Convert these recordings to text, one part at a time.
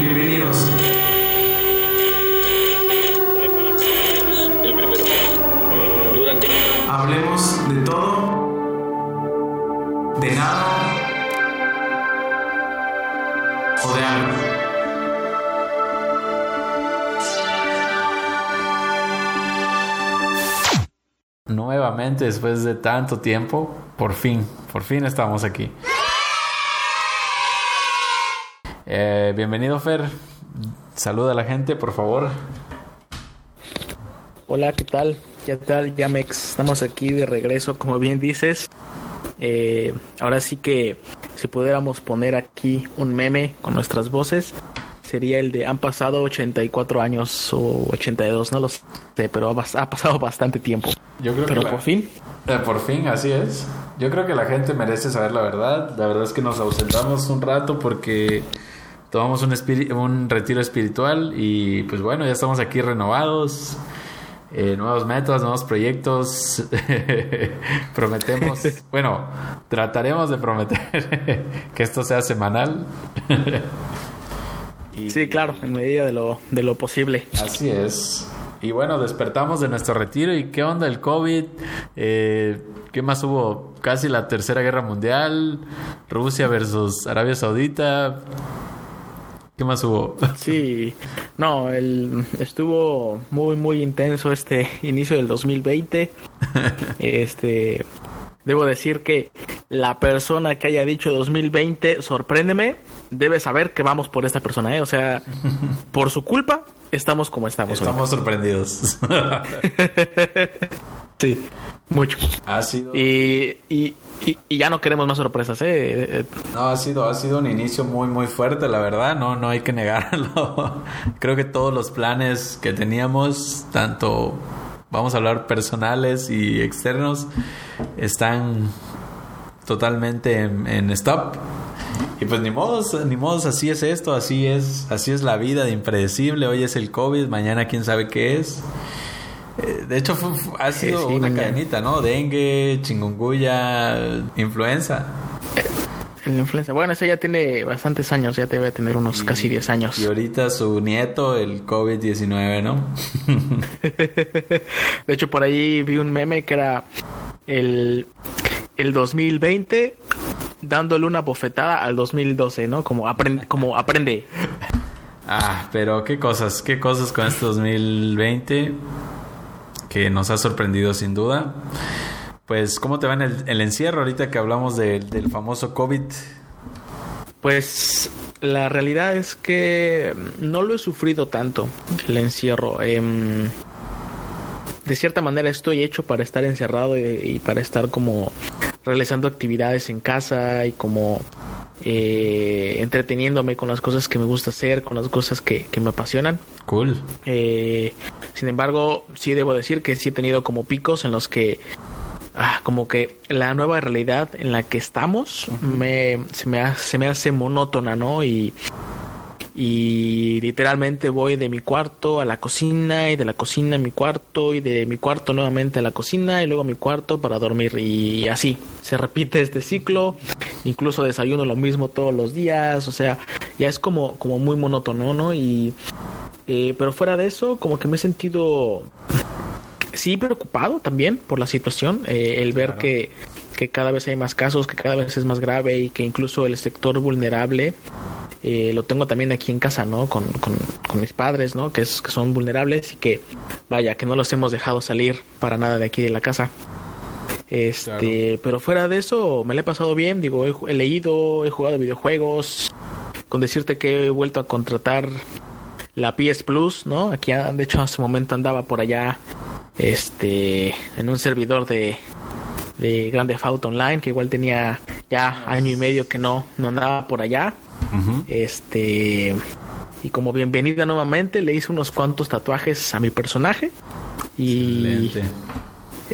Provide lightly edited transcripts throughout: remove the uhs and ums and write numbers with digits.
bienvenidos. El primero. Durante. Hablemos de todo, de nada o de algo. Nuevamente, después de tanto tiempo, por fin estamos aquí. Bienvenido, Fer. Saluda a la gente, por favor. Hola, ¿qué tal? ¿Qué tal, Yamex? Estamos aquí de regreso, como bien dices. Ahora sí que si pudiéramos poner aquí un meme con nuestras voces, sería el de han pasado 84 años o 82, no lo sé, pero ha pasado bastante tiempo. Yo creo pero que por fin, así es. Yo creo que la gente merece saber la verdad. La verdad es que nos ausentamos un rato porque tomamos un retiro espiritual y pues bueno, ya estamos aquí renovados, nuevas metas, nuevos proyectos. Prometemos, bueno, trataremos de prometer que esto sea semanal. Y, sí, claro, en medida de lo posible. Así es. Y bueno, despertamos de nuestro retiro. ¿Y qué onda el COVID? ¿Qué más hubo? Casi la Tercera Guerra Mundial, Rusia versus Arabia Saudita. ¿Qué más hubo? Sí, no, estuvo muy, muy intenso este inicio del 2020. Debo decir que la persona que haya dicho 2020, sorpréndeme, debe saber que vamos por esta persona, ¿eh? O sea, por su culpa estamos como estamos. Estamos hoy sorprendidos. Sí, mucho. Ha sido... Y ya no queremos más sorpresas, ¿eh? No, ha sido un inicio muy, muy fuerte, la verdad. No hay que negarlo. Creo que todos los planes que teníamos, tanto, vamos a hablar personales y externos, están totalmente en stop. Y pues ni modos, así es esto, así es la vida de impredecible. Hoy es el COVID, mañana quién sabe qué es. De hecho, ha sido sí, una cadenita, ¿no? Dengue, chikungunya, influenza. La influenza. Bueno, eso ya tiene bastantes años, ya debe tener unos casi 10 años. Y ahorita su nieto, el COVID-19, ¿no? De hecho, por ahí vi un meme que era el 2020 dándole una bofetada al 2012, ¿no? Como aprende. Ah, pero qué cosas con este 2020... que nos ha sorprendido sin duda. Pues, ¿cómo te va en el encierro ahorita que hablamos del famoso COVID? Pues, la realidad es que no lo he sufrido tanto, el encierro. De cierta manera estoy hecho para estar encerrado y para estar como realizando actividades en casa y como entreteniéndome con las cosas que me gusta hacer, con las cosas que me apasionan. Cool. Sin embargo, sí debo decir que sí he tenido como picos en los que como que la nueva realidad en la que estamos se me hace monótona, ¿no? Y literalmente voy de mi cuarto a la cocina y de la cocina a mi cuarto y de mi cuarto nuevamente a la cocina y luego a mi cuarto para dormir y así se repite este ciclo. Incluso desayuno lo mismo todos los días, o sea, ya es como muy monótono, ¿no? Y pero fuera de eso, como que me he sentido sí preocupado también por la situación, el ver claro que cada vez hay más casos, que cada vez es más grave y que incluso el sector vulnerable lo tengo también aquí en casa, ¿no? Con mis padres, ¿no? Que son vulnerables y que, vaya, que no los hemos dejado salir para nada de aquí de la casa. Claro. Pero fuera de eso, me la he pasado bien. Digo, he leído, he jugado videojuegos. Con decirte que he vuelto a contratar la PS Plus, ¿no? Aquí, de hecho, hace un momento andaba por allá en un servidor de Grand Theft Auto Online, que igual tenía ya año y medio que no andaba por allá. Uh-huh. Y como bienvenida nuevamente le hice unos cuantos tatuajes a mi personaje y excelente.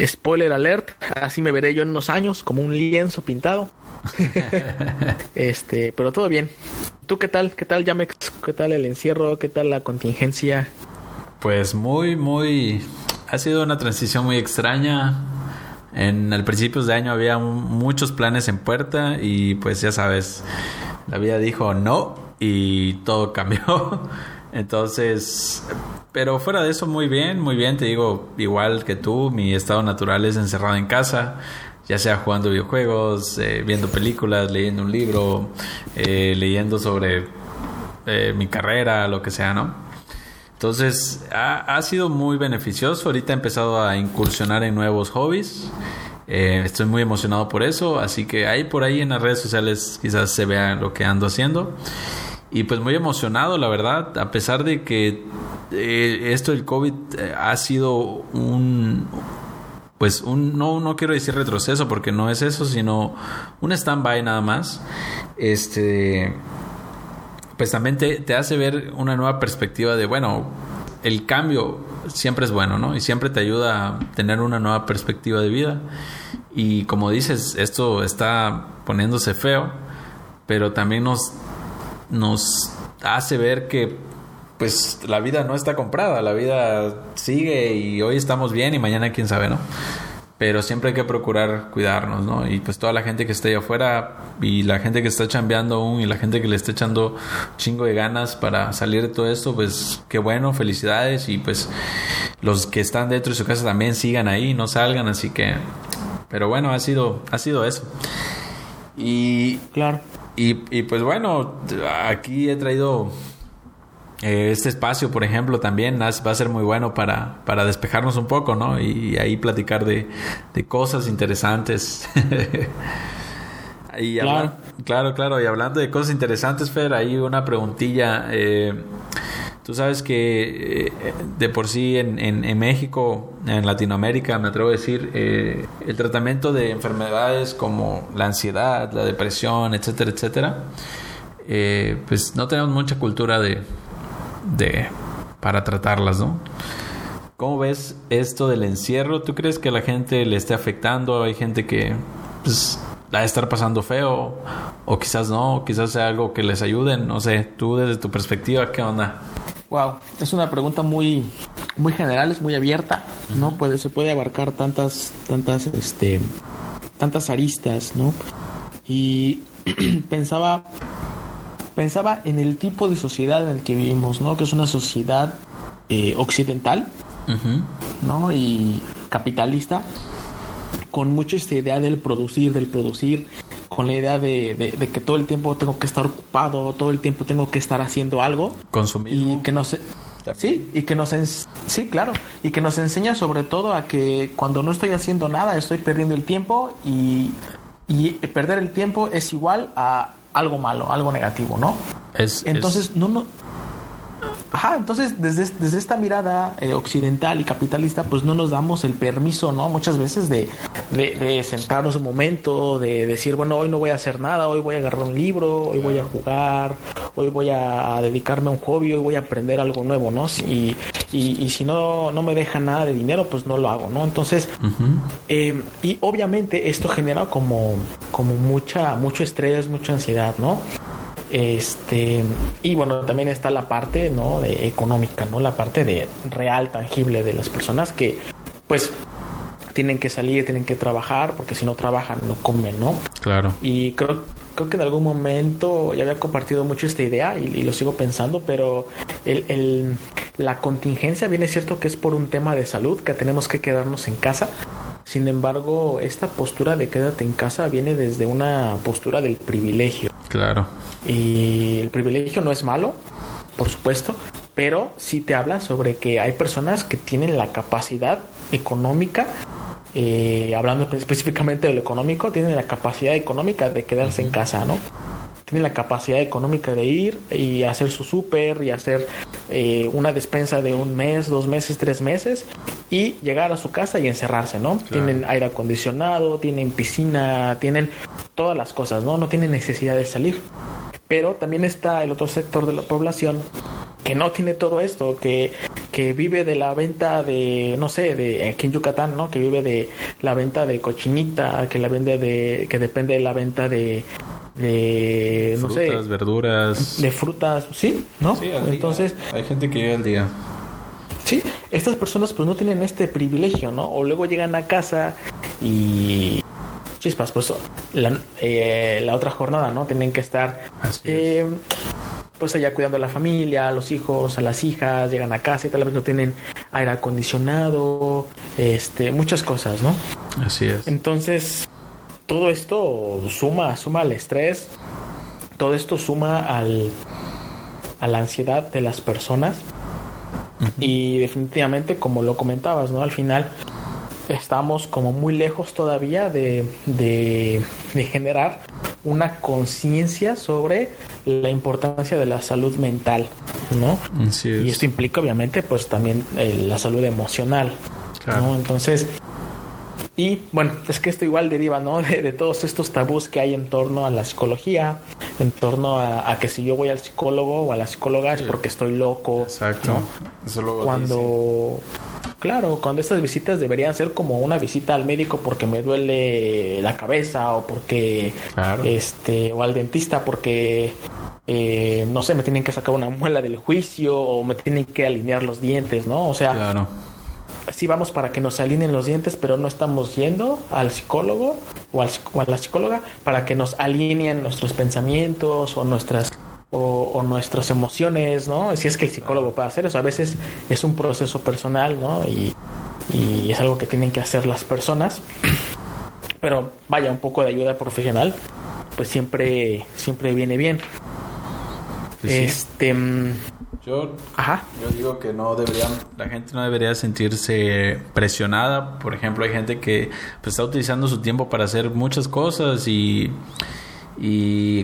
Spoiler alert, así me veré yo en unos años como un lienzo pintado. Pero todo bien. ¿Tú qué tal? ¿Qué tal, Yamex? ¿Qué tal el encierro? ¿Qué tal la contingencia? Pues muy ha sido una transición muy extraña. En el principio de año había muchos planes en puerta y pues ya sabes, la vida dijo no y todo cambió. Entonces, pero fuera de eso, muy bien, te digo, igual que tú, mi estado natural es encerrado en casa, ya sea jugando videojuegos, viendo películas, leyendo un libro, leyendo sobre mi carrera, lo que sea, ¿no? Entonces, ha sido muy beneficioso. Ahorita he empezado a incursionar en nuevos hobbies. Estoy muy emocionado por eso, así que ahí por ahí en las redes sociales quizás se vea lo que ando haciendo. Y pues muy emocionado, la verdad, a pesar de que esto del COVID ha sido no quiero decir retroceso porque no es eso, sino un stand-by nada más. Pues también te hace ver una nueva perspectiva de, bueno, el cambio siempre es bueno, ¿no? Y siempre te ayuda a tener una nueva perspectiva de vida. Y como dices, esto está poniéndose feo, pero también nos hace ver que pues la vida no está comprada, la vida sigue y hoy estamos bien y mañana quién sabe, ¿no? Pero siempre hay que procurar cuidarnos, ¿no? Y pues toda la gente que está allá afuera y la gente que está chambeando aún y la gente que le está echando chingo de ganas para salir de todo esto, pues qué bueno, felicidades. Y pues los que están dentro de su casa también sigan ahí, no salgan, así que... Pero bueno, ha sido eso. Y... Claro. Y pues bueno, aquí he traído... este espacio, por ejemplo, también va a ser muy bueno para despejarnos un poco, ¿no? Y ahí platicar de cosas interesantes. Y hablar, claro. Y hablando de cosas interesantes, Fer, hay una preguntilla. Tú sabes que de por sí en México, en Latinoamérica, me atrevo a decir, el tratamiento de enfermedades como la ansiedad, la depresión, etcétera, etcétera, pues no tenemos mucha cultura para tratarlas, ¿no? ¿Cómo ves esto del encierro? ¿Tú crees que a la gente le esté afectando? ¿Hay gente que pues la va a estar pasando feo? O quizás no, quizás sea algo que les ayude. No sé, tú desde tu perspectiva, ¿qué onda? Wow, es una pregunta muy, muy general, es muy abierta, ¿no? Pues se puede abarcar tantas aristas, ¿no? Y pensaba en el tipo de sociedad en el que vivimos, ¿no? Que es una sociedad occidental, uh-huh, ¿no? Y capitalista, con mucha esta idea del producir, con la idea de que todo el tiempo tengo que estar ocupado, todo el tiempo tengo que estar haciendo algo. Consumir. Y que nos... Sí, sí, claro. Y que nos enseña sobre todo a que cuando no estoy haciendo nada estoy perdiendo el tiempo y perder el tiempo es igual a algo malo, algo negativo, ¿no? Entonces desde esta mirada occidental y capitalista, pues no nos damos el permiso, ¿no? Muchas veces de sentarnos un momento, de decir, bueno, hoy no voy a hacer nada, hoy voy a agarrar un libro, hoy voy a jugar, hoy voy a dedicarme a un hobby, hoy voy a aprender algo nuevo, ¿no? Y si no me deja nada de dinero, pues no lo hago, ¿no? Entonces, uh-huh, y obviamente esto genera como mucho estrés, mucha ansiedad, ¿no? Y bueno, también está la parte, ¿no? de económica, ¿no? La parte de real, tangible de las personas que, pues, tienen que salir, tienen que trabajar, porque si no trabajan, no comen, ¿no? Claro. Y creo que en algún momento ya había compartido mucho esta idea y lo sigo pensando, pero la contingencia, bien es cierto que es por un tema de salud, que tenemos que quedarnos en casa. Sin embargo, esta postura de quédate en casa viene desde una postura del privilegio. Claro. Y el privilegio no es malo, por supuesto, pero sí te habla sobre que hay personas que tienen la capacidad económica, hablando específicamente de lo económico, tienen la capacidad económica de quedarse en casa, ¿no? Tienen la capacidad económica de ir y hacer su súper y hacer una despensa de un mes, 2 meses, 3 meses y llegar a su casa y encerrarse, ¿no? Claro. Tienen aire acondicionado, tienen piscina, tienen todas las cosas, ¿no? No tienen necesidad de salir. Pero también está el otro sector de la población que no tiene todo esto, que vive de la venta de, no sé, de aquí en Yucatán, ¿no? Que vive de la venta de cochinita, que depende de la venta de frutas, no sé, verduras, de frutas, sí, ¿no? Sí, entonces hay gente que llega al día. Sí, estas personas pues no tienen este privilegio, ¿no? O luego llegan a casa y chispas, pues la otra jornada, ¿no? Tienen que estar pues allá cuidando a la familia, a los hijos, a las hijas, llegan a casa y tal vez no tienen aire acondicionado, muchas cosas, ¿no? Así es. Entonces, todo esto suma al estrés, todo esto suma a la ansiedad de las personas. Uh-huh. Y definitivamente, como lo comentabas, ¿no? Al final estamos como muy lejos todavía de generar una conciencia sobre la importancia de la salud mental, ¿no? Así es. Y esto implica, obviamente, pues también la salud emocional, claro, ¿no? Entonces, y bueno, es que esto igual deriva, ¿no? De todos estos tabús que hay en torno a la psicología, en torno a que si yo voy al psicólogo o a la psicóloga es porque estoy loco. Exacto. ¿No? Eso lo cuando... Claro, cuando estas visitas deberían ser como una visita al médico porque me duele la cabeza o porque, claro, o al dentista porque, no sé, me tienen que sacar una muela del juicio o me tienen que alinear los dientes, ¿no? O sea, claro, sí vamos para que nos alineen los dientes, pero no estamos yendo al psicólogo o a la psicóloga para que nos alineen nuestros pensamientos o nuestras... O nuestras emociones, ¿no? Si es que el psicólogo puede hacer eso. A veces es un proceso personal, ¿no? Y es algo que tienen que hacer las personas. Pero vaya, un poco de ayuda profesional, pues siempre viene bien. Sí. Yo digo que la gente no debería sentirse presionada. Por ejemplo, hay gente que pues está utilizando su tiempo para hacer muchas cosas y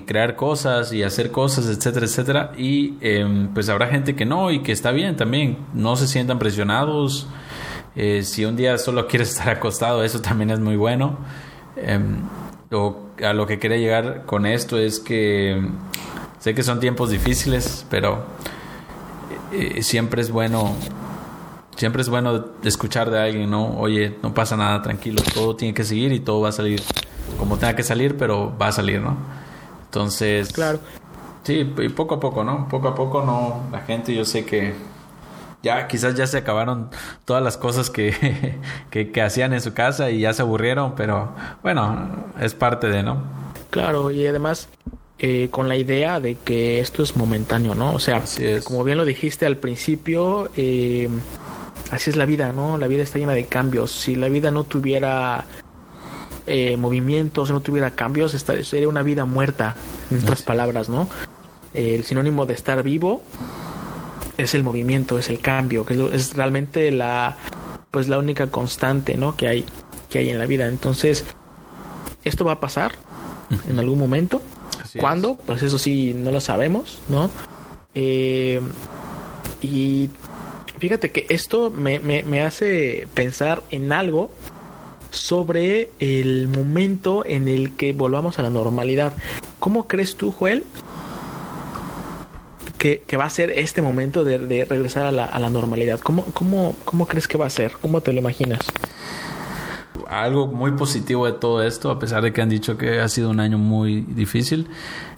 crear cosas y hacer cosas, etcétera, etcétera, y pues habrá gente que no, y que está bien también, no se sientan presionados. Si un día solo quieres estar acostado, eso también es muy bueno. A lo que quería llegar con esto es que sé que son tiempos difíciles, pero siempre es bueno escuchar de alguien, ¿no? Oye, no pasa nada, tranquilo, todo tiene que seguir y todo va a salir como tenga que salir, pero va a salir, ¿no? Entonces, claro, sí, y poco a poco, ¿no? Poco a poco, no, la gente, yo sé que ya quizás ya se acabaron todas las cosas que hacían en su casa y ya se aburrieron, pero bueno, es parte de, ¿no? Claro, y además con la idea de que esto es momentáneo, ¿no? O sea, como bien lo dijiste al principio, así es la vida, ¿no? La vida está llena de cambios. Si la vida no tuviera movimientos, no tuviera cambios, sería una vida muerta, en otras palabras, ¿no? El sinónimo de estar vivo es el movimiento, es el cambio, que es realmente la única constante, ¿no? que hay en la vida. Entonces, esto va a pasar en algún momento. ¿Cuándo? Pues eso sí, no lo sabemos, ¿no? Y fíjate que esto me hace pensar en algo sobre el momento en el que volvamos a la normalidad. ¿Cómo crees tú, Joel, que va a ser este momento de regresar a la normalidad? ¿Cómo crees que va a ser? ¿Cómo te lo imaginas? Algo muy positivo de todo esto, a pesar de que han dicho que ha sido un año muy difícil,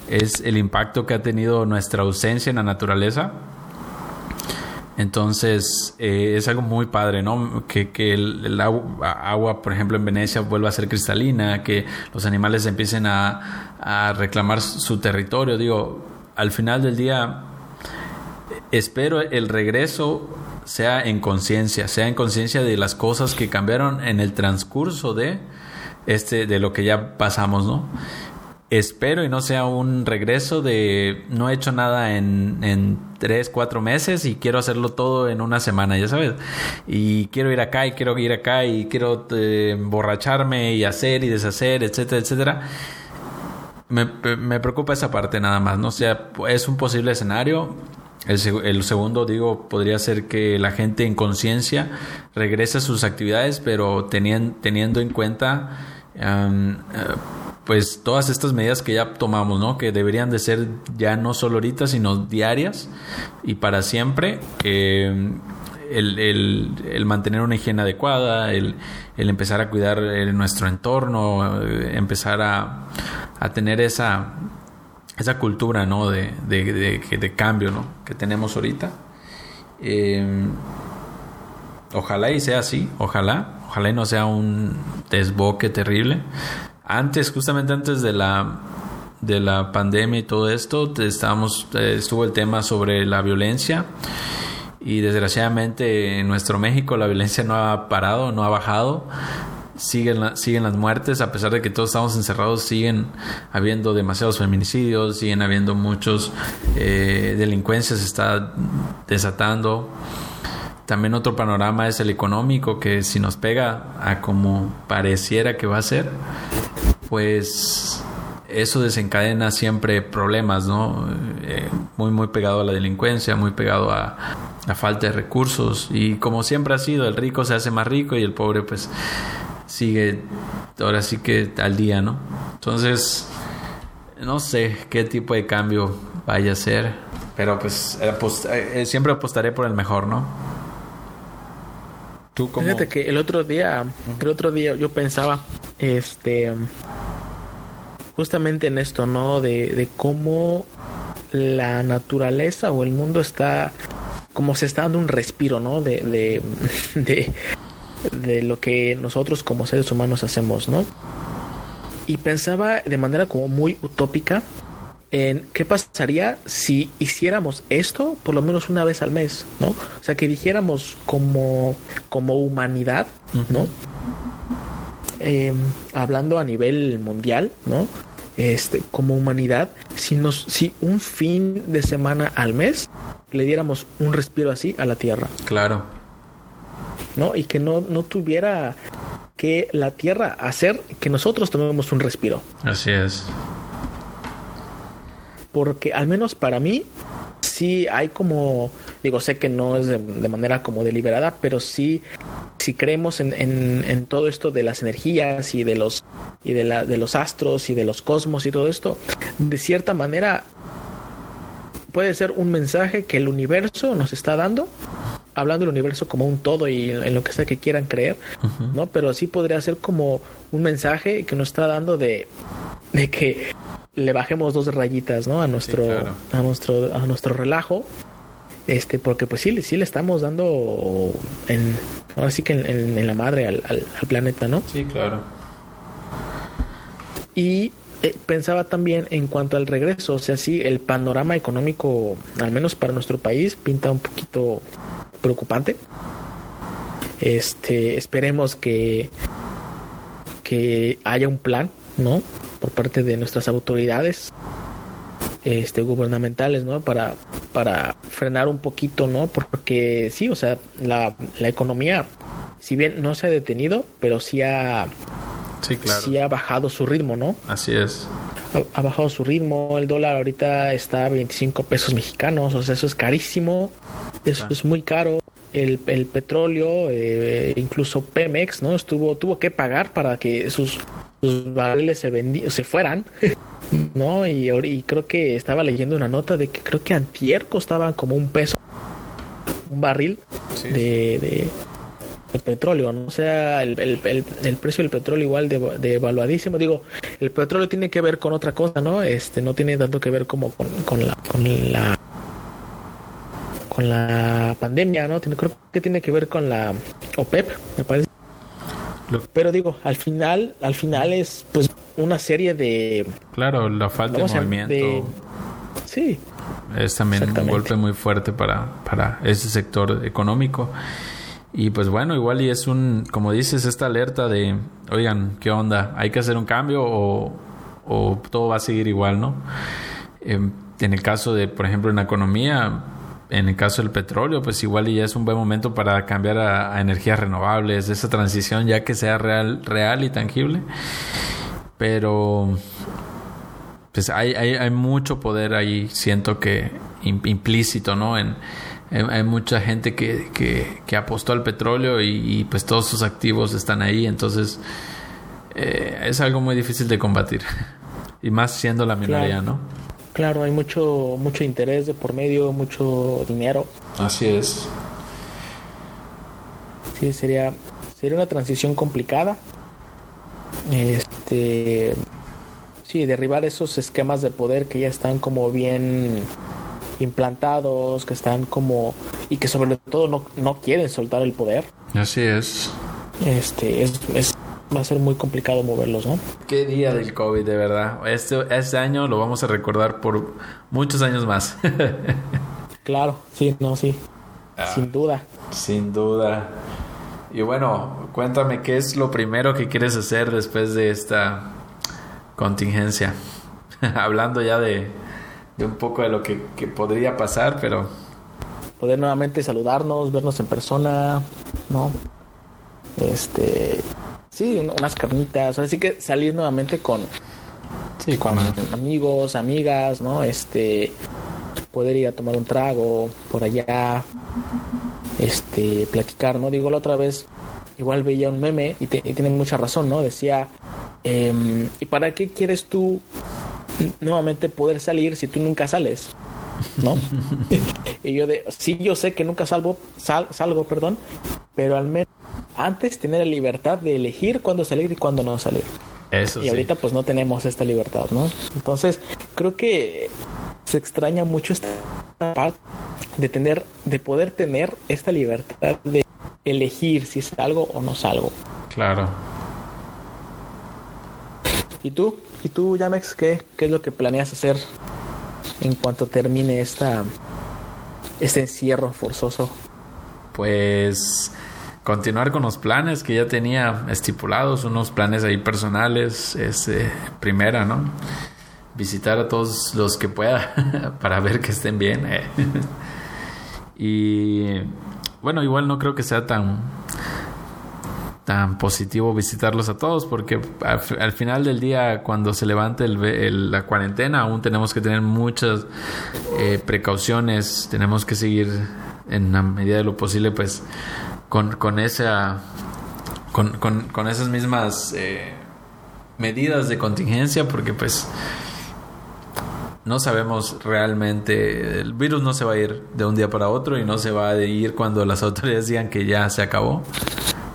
es el impacto que ha tenido nuestra ausencia en la naturaleza. Entonces, es algo muy padre, ¿no? Que el agua, por ejemplo, en Venecia vuelva a ser cristalina, que los animales empiecen a reclamar su territorio. Digo, al final del día, espero el regreso sea en conciencia de las cosas que cambiaron en el transcurso de lo que ya pasamos, ¿no? Espero y no sea un regreso de no he hecho nada en 3-4 meses y quiero hacerlo todo en una semana, ya sabes, y quiero ir acá y quiero emborracharme y hacer y deshacer, etcétera, etcétera. Me preocupa esa parte nada más, ¿no? O sea, es un posible escenario. El segundo, digo, podría ser que la gente en conciencia regrese a sus actividades, pero teniendo en cuenta pues todas estas medidas que ya tomamos, ¿no? Que deberían de ser ya no solo ahorita, sino diarias y para siempre. El mantener una higiene adecuada, el empezar a cuidar nuestro entorno, empezar a tener esa cultura, ¿no? de cambio, ¿no? Que tenemos ahorita. Ojalá y sea así, ojalá y no sea un desboque terrible. Antes, justamente antes de la de la pandemia y todo esto, estuvo el tema sobre la violencia, y desgraciadamente en nuestro México la violencia no ha parado, no ha bajado. Siguen las muertes, a pesar de que todos estamos encerrados, siguen habiendo demasiados feminicidios, siguen habiendo muchos delincuencias, se está desatando. También otro panorama es el económico, que si nos pega a como pareciera que va a ser, pues eso desencadena siempre problemas, ¿no? Muy pegado a la delincuencia, muy pegado a la falta de recursos, y como siempre ha sido, el rico se hace más rico y el pobre pues sigue ahora sí que al día, ¿no? Entonces no sé qué tipo de cambio vaya a ser, pero pues siempre apostaré por el mejor, ¿no? ¿Tú cómo? Fíjate que el otro día yo pensaba justamente en esto, ¿no? De cómo la naturaleza o el mundo está como se está dando un respiro, ¿no? De lo que nosotros como seres humanos hacemos, ¿no? Y pensaba de manera como muy utópica en qué pasaría si hiciéramos esto por lo menos una vez al mes, ¿no? O sea, que dijéramos como humanidad, ¿no? Hablando a nivel mundial, ¿no? Como humanidad, si un fin de semana al mes le diéramos un respiro así a la Tierra. Claro. ¿No? Y que no tuviera que la Tierra hacer que nosotros tomemos un respiro. Así es. Porque al menos para mí sí hay como... Digo, sé que no es de manera como deliberada, pero sí, si creemos en todo esto de las energías y de los astros y de los cosmos y todo esto, de cierta manera puede ser un mensaje que el universo nos está dando, hablando del universo como un todo y en lo que sea que quieran creer, uh-huh, ¿no? Pero sí podría ser como un mensaje que nos está dando de que le bajemos dos rayitas, ¿no? a nuestro relajo. Porque pues sí le estamos dando ahora sí que en la madre al planeta, ¿no? Sí, claro. Y pensaba también en cuanto al regreso, o sea, sí, el panorama económico, al menos para nuestro país, pinta un poquito preocupante. Esperemos que haya un plan, ¿no? Por parte de nuestras autoridades gubernamentales, ¿no? Para frenar un poquito, ¿no? Porque sí, o sea, la economía, si bien no se ha detenido, pero sí ha bajado su ritmo, ¿no? Así es. Ha bajado su ritmo, el dólar ahorita está a 25 pesos mexicanos, o sea, eso es carísimo, eso es muy caro. El petróleo, incluso Pemex, ¿no? Tuvo que pagar para que sus barriles se fueran. No, y creo que estaba leyendo una nota de que creo que antier costaban como $1, un barril, sí, de petróleo, ¿no? O sea, el precio del petróleo igual devaluadísimo. Digo, el petróleo tiene que ver con otra cosa, ¿no? No tiene tanto que ver como con la pandemia, ¿no? Creo que tiene que ver con la OPEP, me parece. Pero digo, al final es pues una serie de... Claro, la falta de movimiento. Sí. Es también un golpe muy fuerte para ese sector económico. Y pues bueno, igual y es como dices, esta alerta de, oigan, ¿qué onda? ¿Hay que hacer un cambio o todo va a seguir igual, no? En el caso de, por ejemplo, en la economía, en el caso del petróleo, pues igual y ya es un buen momento para cambiar a energías renovables, esa transición ya que sea real y tangible. Pero pues hay mucho poder ahí, siento que implícito, ¿no? Hay mucha gente que apostó al petróleo y pues todos sus activos están ahí, entonces es algo muy difícil de combatir, y más siendo la minoría, ¿no? Claro, hay mucho interés de por medio, mucho dinero. Así es. Sí, sería una transición complicada. Sí, derribar esos esquemas de poder que ya están como bien implantados, que están como... Y que sobre todo no quieren soltar el poder. Así es. Es va a ser muy complicado moverlos, ¿no? Qué día del COVID, de verdad. Este año lo vamos a recordar por muchos años más. Claro, sí, no, sí. Sin duda. Sin duda. Y bueno, cuéntame, ¿qué es lo primero que quieres hacer después de esta contingencia? Hablando ya de un poco de lo que podría pasar, pero... Poder nuevamente saludarnos, vernos en persona, ¿no? Sí, unas carnitas, así que salir nuevamente con amigos, amigas, ¿no? Poder ir a tomar un trago por allá, platicar, ¿no? Digo, la otra vez igual veía un meme y tiene mucha razón, ¿no? Decía, ¿y para qué quieres tú nuevamente poder salir si tú nunca sales? ¿No? Y yo sí, yo sé que nunca salgo, pero al menos antes tenía la libertad de elegir cuándo salir y cuándo no salir. Eso y sí. Ahorita pues no tenemos esta libertad, ¿no? Entonces creo que se extraña mucho esta parte de poder tener esta libertad de elegir si salgo o no salgo. Claro. ¿Y tú, Yamex, qué es lo que planeas hacer en cuanto termine este encierro forzoso? Pues continuar con los planes que ya tenía estipulados, unos planes ahí personales, primera, ¿no? Visitar a todos los que pueda para ver que estén bien. Y bueno, igual no creo que sea tan positivo visitarlos a todos, porque al final del día, cuando se levante la cuarentena, aún tenemos que tener muchas precauciones. Tenemos que seguir en la medida de lo posible, pues con esas mismas medidas de contingencia, porque pues no sabemos realmente, el virus no se va a ir de un día para otro y no se va a ir cuando las autoridades digan que ya se acabó.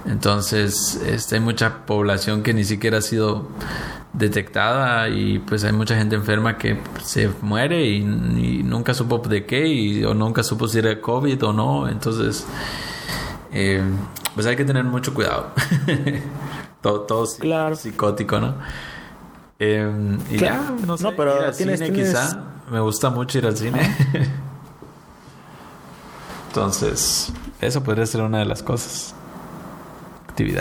Entonces, hay mucha población que ni siquiera ha sido detectada y pues hay mucha gente enferma que se muere y nunca supo de qué o nunca supo si era COVID o no. Entonces, pues hay que tener mucho cuidado. todo claro. Psicótico, ¿no? Y claro, ya, no sé, no, pero ir al cine quizá. Me gusta mucho ir al cine. Entonces, eso podría ser una de las cosas. Sí,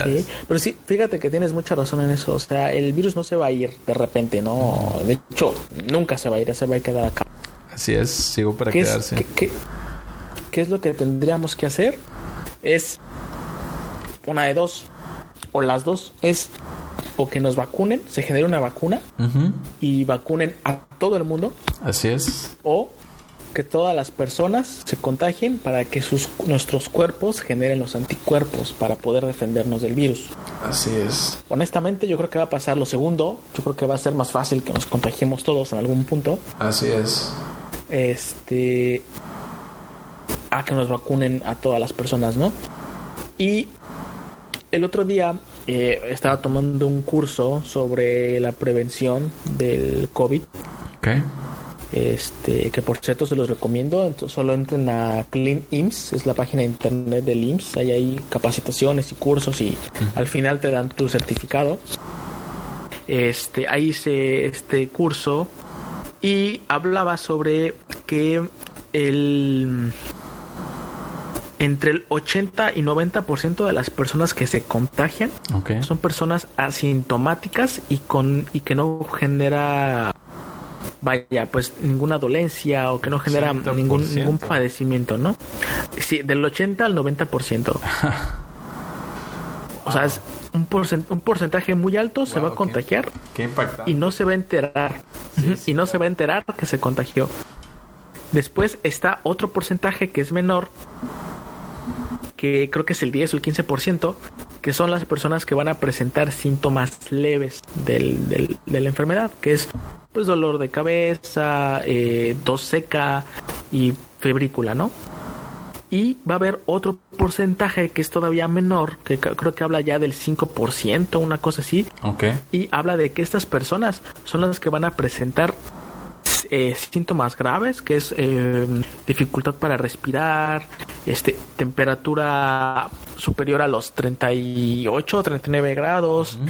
pero sí, fíjate que tienes mucha razón en eso. O sea, el virus no se va a ir de repente, ¿no? De hecho, nunca se va a ir, se va a quedar acá. Así es, sigo para quedarse. ¿Qué es lo que tendríamos que hacer? Es una de dos, o las dos, es o que nos vacunen, se genere una vacuna y vacunen a todo el mundo. Así es. O que todas las personas se contagien para que nuestros cuerpos generen los anticuerpos para poder defendernos del virus. Así es. Honestamente, yo creo que va a pasar lo segundo. Yo creo que va a ser más fácil que nos contagiemos todos en algún punto. Así es. A que nos vacunen a todas las personas, ¿no? Y el otro día estaba tomando un curso sobre la prevención del COVID. Okay. Que por cierto se los recomiendo. Entonces, solo entren a Clean IMSS, es la página de internet del IMSS. Hay capacitaciones y cursos y al final te dan tu certificado. Ahí hice este curso y hablaba sobre que entre el 80 y 90% de las personas que se contagian son personas asintomáticas y que no genera pues ninguna dolencia o que no genera ningún padecimiento, ¿no? Sí, del 80 al 90%. O sea, es un porcentaje muy alto, se va a contagiar. Qué impactante. Y no se va a enterar. Sí, y no se va a enterar que se contagió. Después está otro porcentaje que es menor, que creo que es el 10 o el 15%, que son las personas que van a presentar síntomas leves de la enfermedad, que es pues dolor de cabeza, tos seca y febrícula, ¿no? Y va a haber otro porcentaje que es todavía menor, que creo que habla ya del 5%, una cosa así. Okay. Y habla de que estas personas son las que van a presentar síntomas graves, que es dificultad para respirar, temperatura superior a los 38 o 39 grados, uh-huh.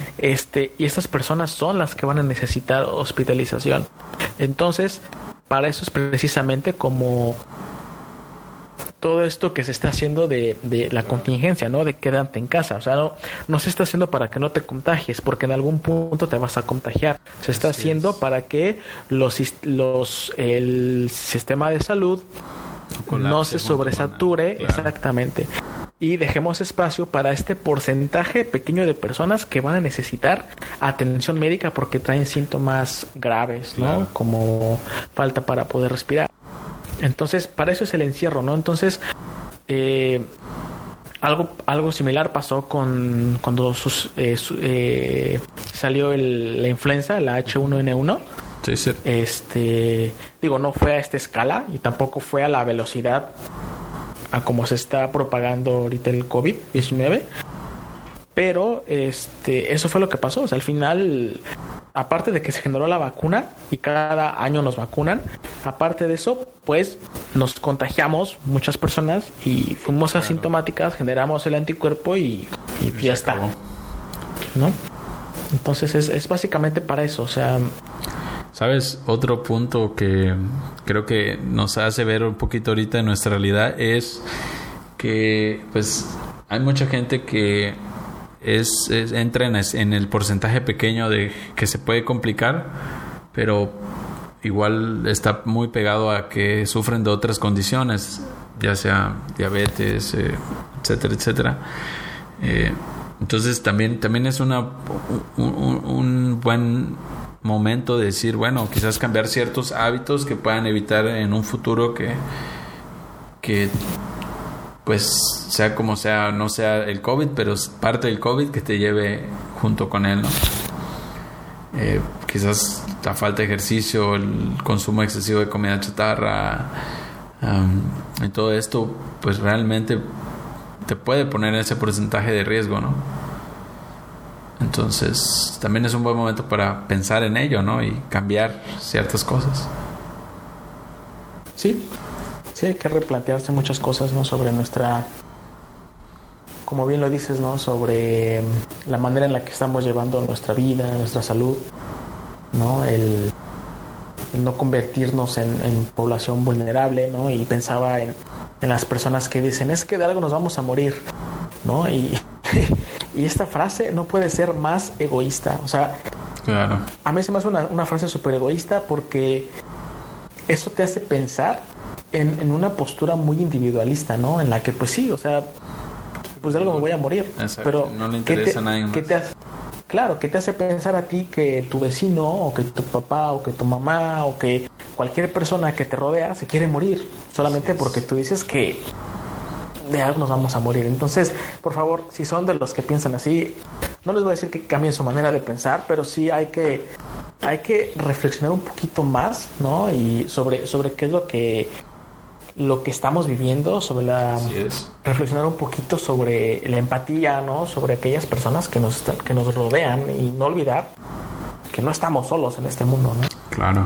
Y estas personas son las que van a necesitar hospitalización. Entonces, para eso es precisamente como todo esto que se está haciendo de la contingencia, ¿no? De quédate en casa. O sea, no se está haciendo para que no te contagies, porque en algún punto te vas a contagiar. Se está Así haciendo es. Para que el sistema de salud no se sobresature, claro. Exactamente. Y dejemos espacio para este porcentaje pequeño de personas que van a necesitar atención médica porque traen síntomas graves, ¿no? Claro. Como falta para poder respirar. Entonces, para eso es el encierro, ¿no? Entonces, algo similar pasó cuando salió la influenza, la H1N1. Sí, sí. No fue a esta escala y tampoco fue a la velocidad a como se está propagando ahorita el COVID-19. Pero eso fue lo que pasó. O sea, al final, aparte de que se generó la vacuna y cada año nos vacunan, aparte de eso, pues nos contagiamos muchas personas y fuimos asintomáticas, generamos el anticuerpo y ya está, ¿no? Entonces es básicamente para eso. O sea, ¿sabes? Otro punto que creo que nos hace ver un poquito ahorita en nuestra realidad es que pues hay mucha gente que entra en el porcentaje pequeño de que se puede complicar, pero igual está muy pegado a que sufren de otras condiciones, ya sea diabetes, etcétera, etcétera. Entonces también es un buen momento de decir, bueno, quizás cambiar ciertos hábitos que puedan evitar en un futuro que pues sea como sea, no sea el COVID, pero es parte del COVID que te lleve junto con él, ¿no? Quizás la falta de ejercicio, el consumo excesivo de comida chatarra, y todo esto pues realmente te puede poner ese porcentaje de riesgo, ¿no? Entonces también es un buen momento para pensar en ello, ¿no? Y cambiar ciertas cosas. Sí. Sí, hay que replantearse muchas cosas, ¿no? Sobre nuestra, como bien lo dices, ¿no? Sobre la manera en la que estamos llevando nuestra vida, nuestra salud, ¿no? El no convertirnos en población vulnerable, ¿no? Y pensaba en las personas que dicen, es que de algo nos vamos a morir, ¿no? Y esta frase no puede ser más egoísta. O sea, claro. A mí se me hace una frase súper egoísta porque eso te hace pensar en una postura muy individualista, ¿no? En la que, pues sí, o sea, pues de algo me voy a morir. Exacto. Pero no le interesa a nadie más. ¿Qué te hace pensar a ti que tu vecino, o que tu papá, o que tu mamá, o que cualquier persona que te rodea se quiere morir? Solamente porque tú dices que de algo nos vamos a morir. Entonces, por favor, si son de los que piensan así, no les voy a decir que cambien su manera de pensar, pero sí hay que reflexionar un poquito más, ¿no? Y sobre qué es lo que estamos viviendo, reflexionar un poquito sobre la empatía, ¿no? Sobre aquellas personas que nos rodean y no olvidar que no estamos solos en este mundo, ¿no? Claro.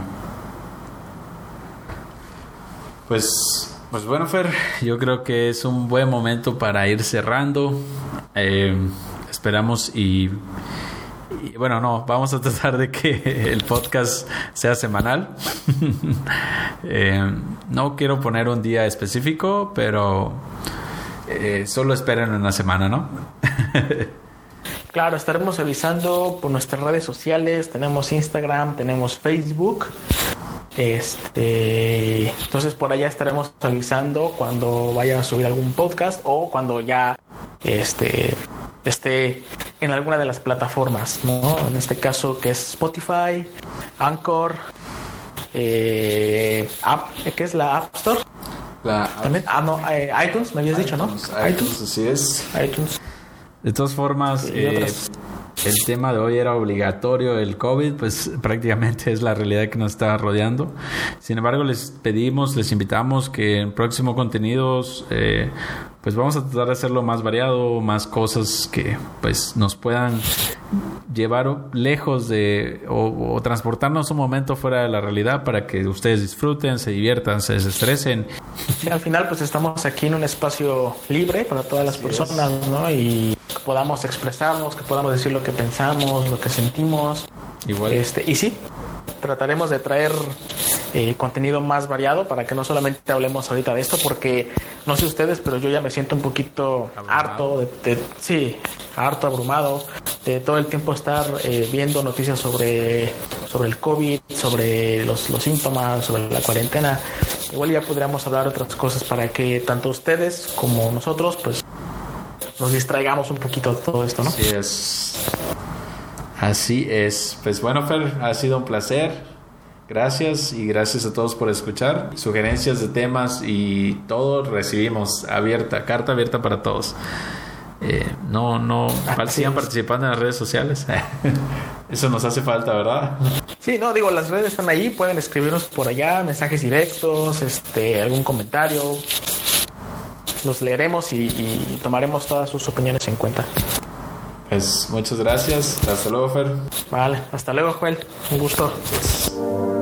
Pues bueno, Fer, yo creo que es un buen momento para ir cerrando. Esperamos y bueno, no, vamos a tratar de que el podcast sea semanal. No quiero poner un día específico, pero solo esperen una semana, ¿no? Claro, estaremos avisando por nuestras redes sociales. Tenemos Instagram, tenemos Facebook. Entonces por allá estaremos avisando cuando vayan a subir algún podcast o cuando ya esté en alguna de las plataformas, ¿no? En este caso que es Spotify, Anchor, ¿qué es la App Store? iTunes, me habías dicho, ¿no? iTunes, así es. iTunes. De todas formas, el tema de hoy era obligatorio, el COVID, pues prácticamente es la realidad que nos está rodeando. Sin embargo, les invitamos que en próximos contenidos, pues vamos a tratar de hacerlo más variado, más cosas que pues nos puedan llevar lejos de o transportarnos un momento fuera de la realidad para que ustedes disfruten, se diviertan, se desestresen. Sí, al final pues estamos aquí en un espacio libre para todas las personas, ¿no? Y que podamos expresarnos, que podamos decir lo que pensamos, lo que sentimos. Igual. Y sí, trataremos de traer contenido más variado para que no solamente hablemos ahorita de esto, porque no sé ustedes, pero yo ya me siento un poquito abrumado. harto, abrumado de todo el tiempo estar viendo noticias sobre el COVID, sobre los síntomas, sobre la cuarentena. Igual ya podríamos hablar otras cosas para que tanto ustedes como nosotros pues nos distraigamos un poquito de todo esto, ¿no? Así es. Pues bueno, Fer, ha sido un placer. Gracias, y gracias a todos por escuchar. Sugerencias de temas y todo recibimos carta abierta para todos. No sigan participando en las redes sociales. Eso nos hace falta, ¿verdad? Sí, no, digo, las redes están ahí, pueden escribirnos por allá, mensajes directos, algún comentario. Los leeremos y tomaremos todas sus opiniones en cuenta. Pues muchas gracias. Hasta luego, Fer. Vale, hasta luego, Joel. Un gusto.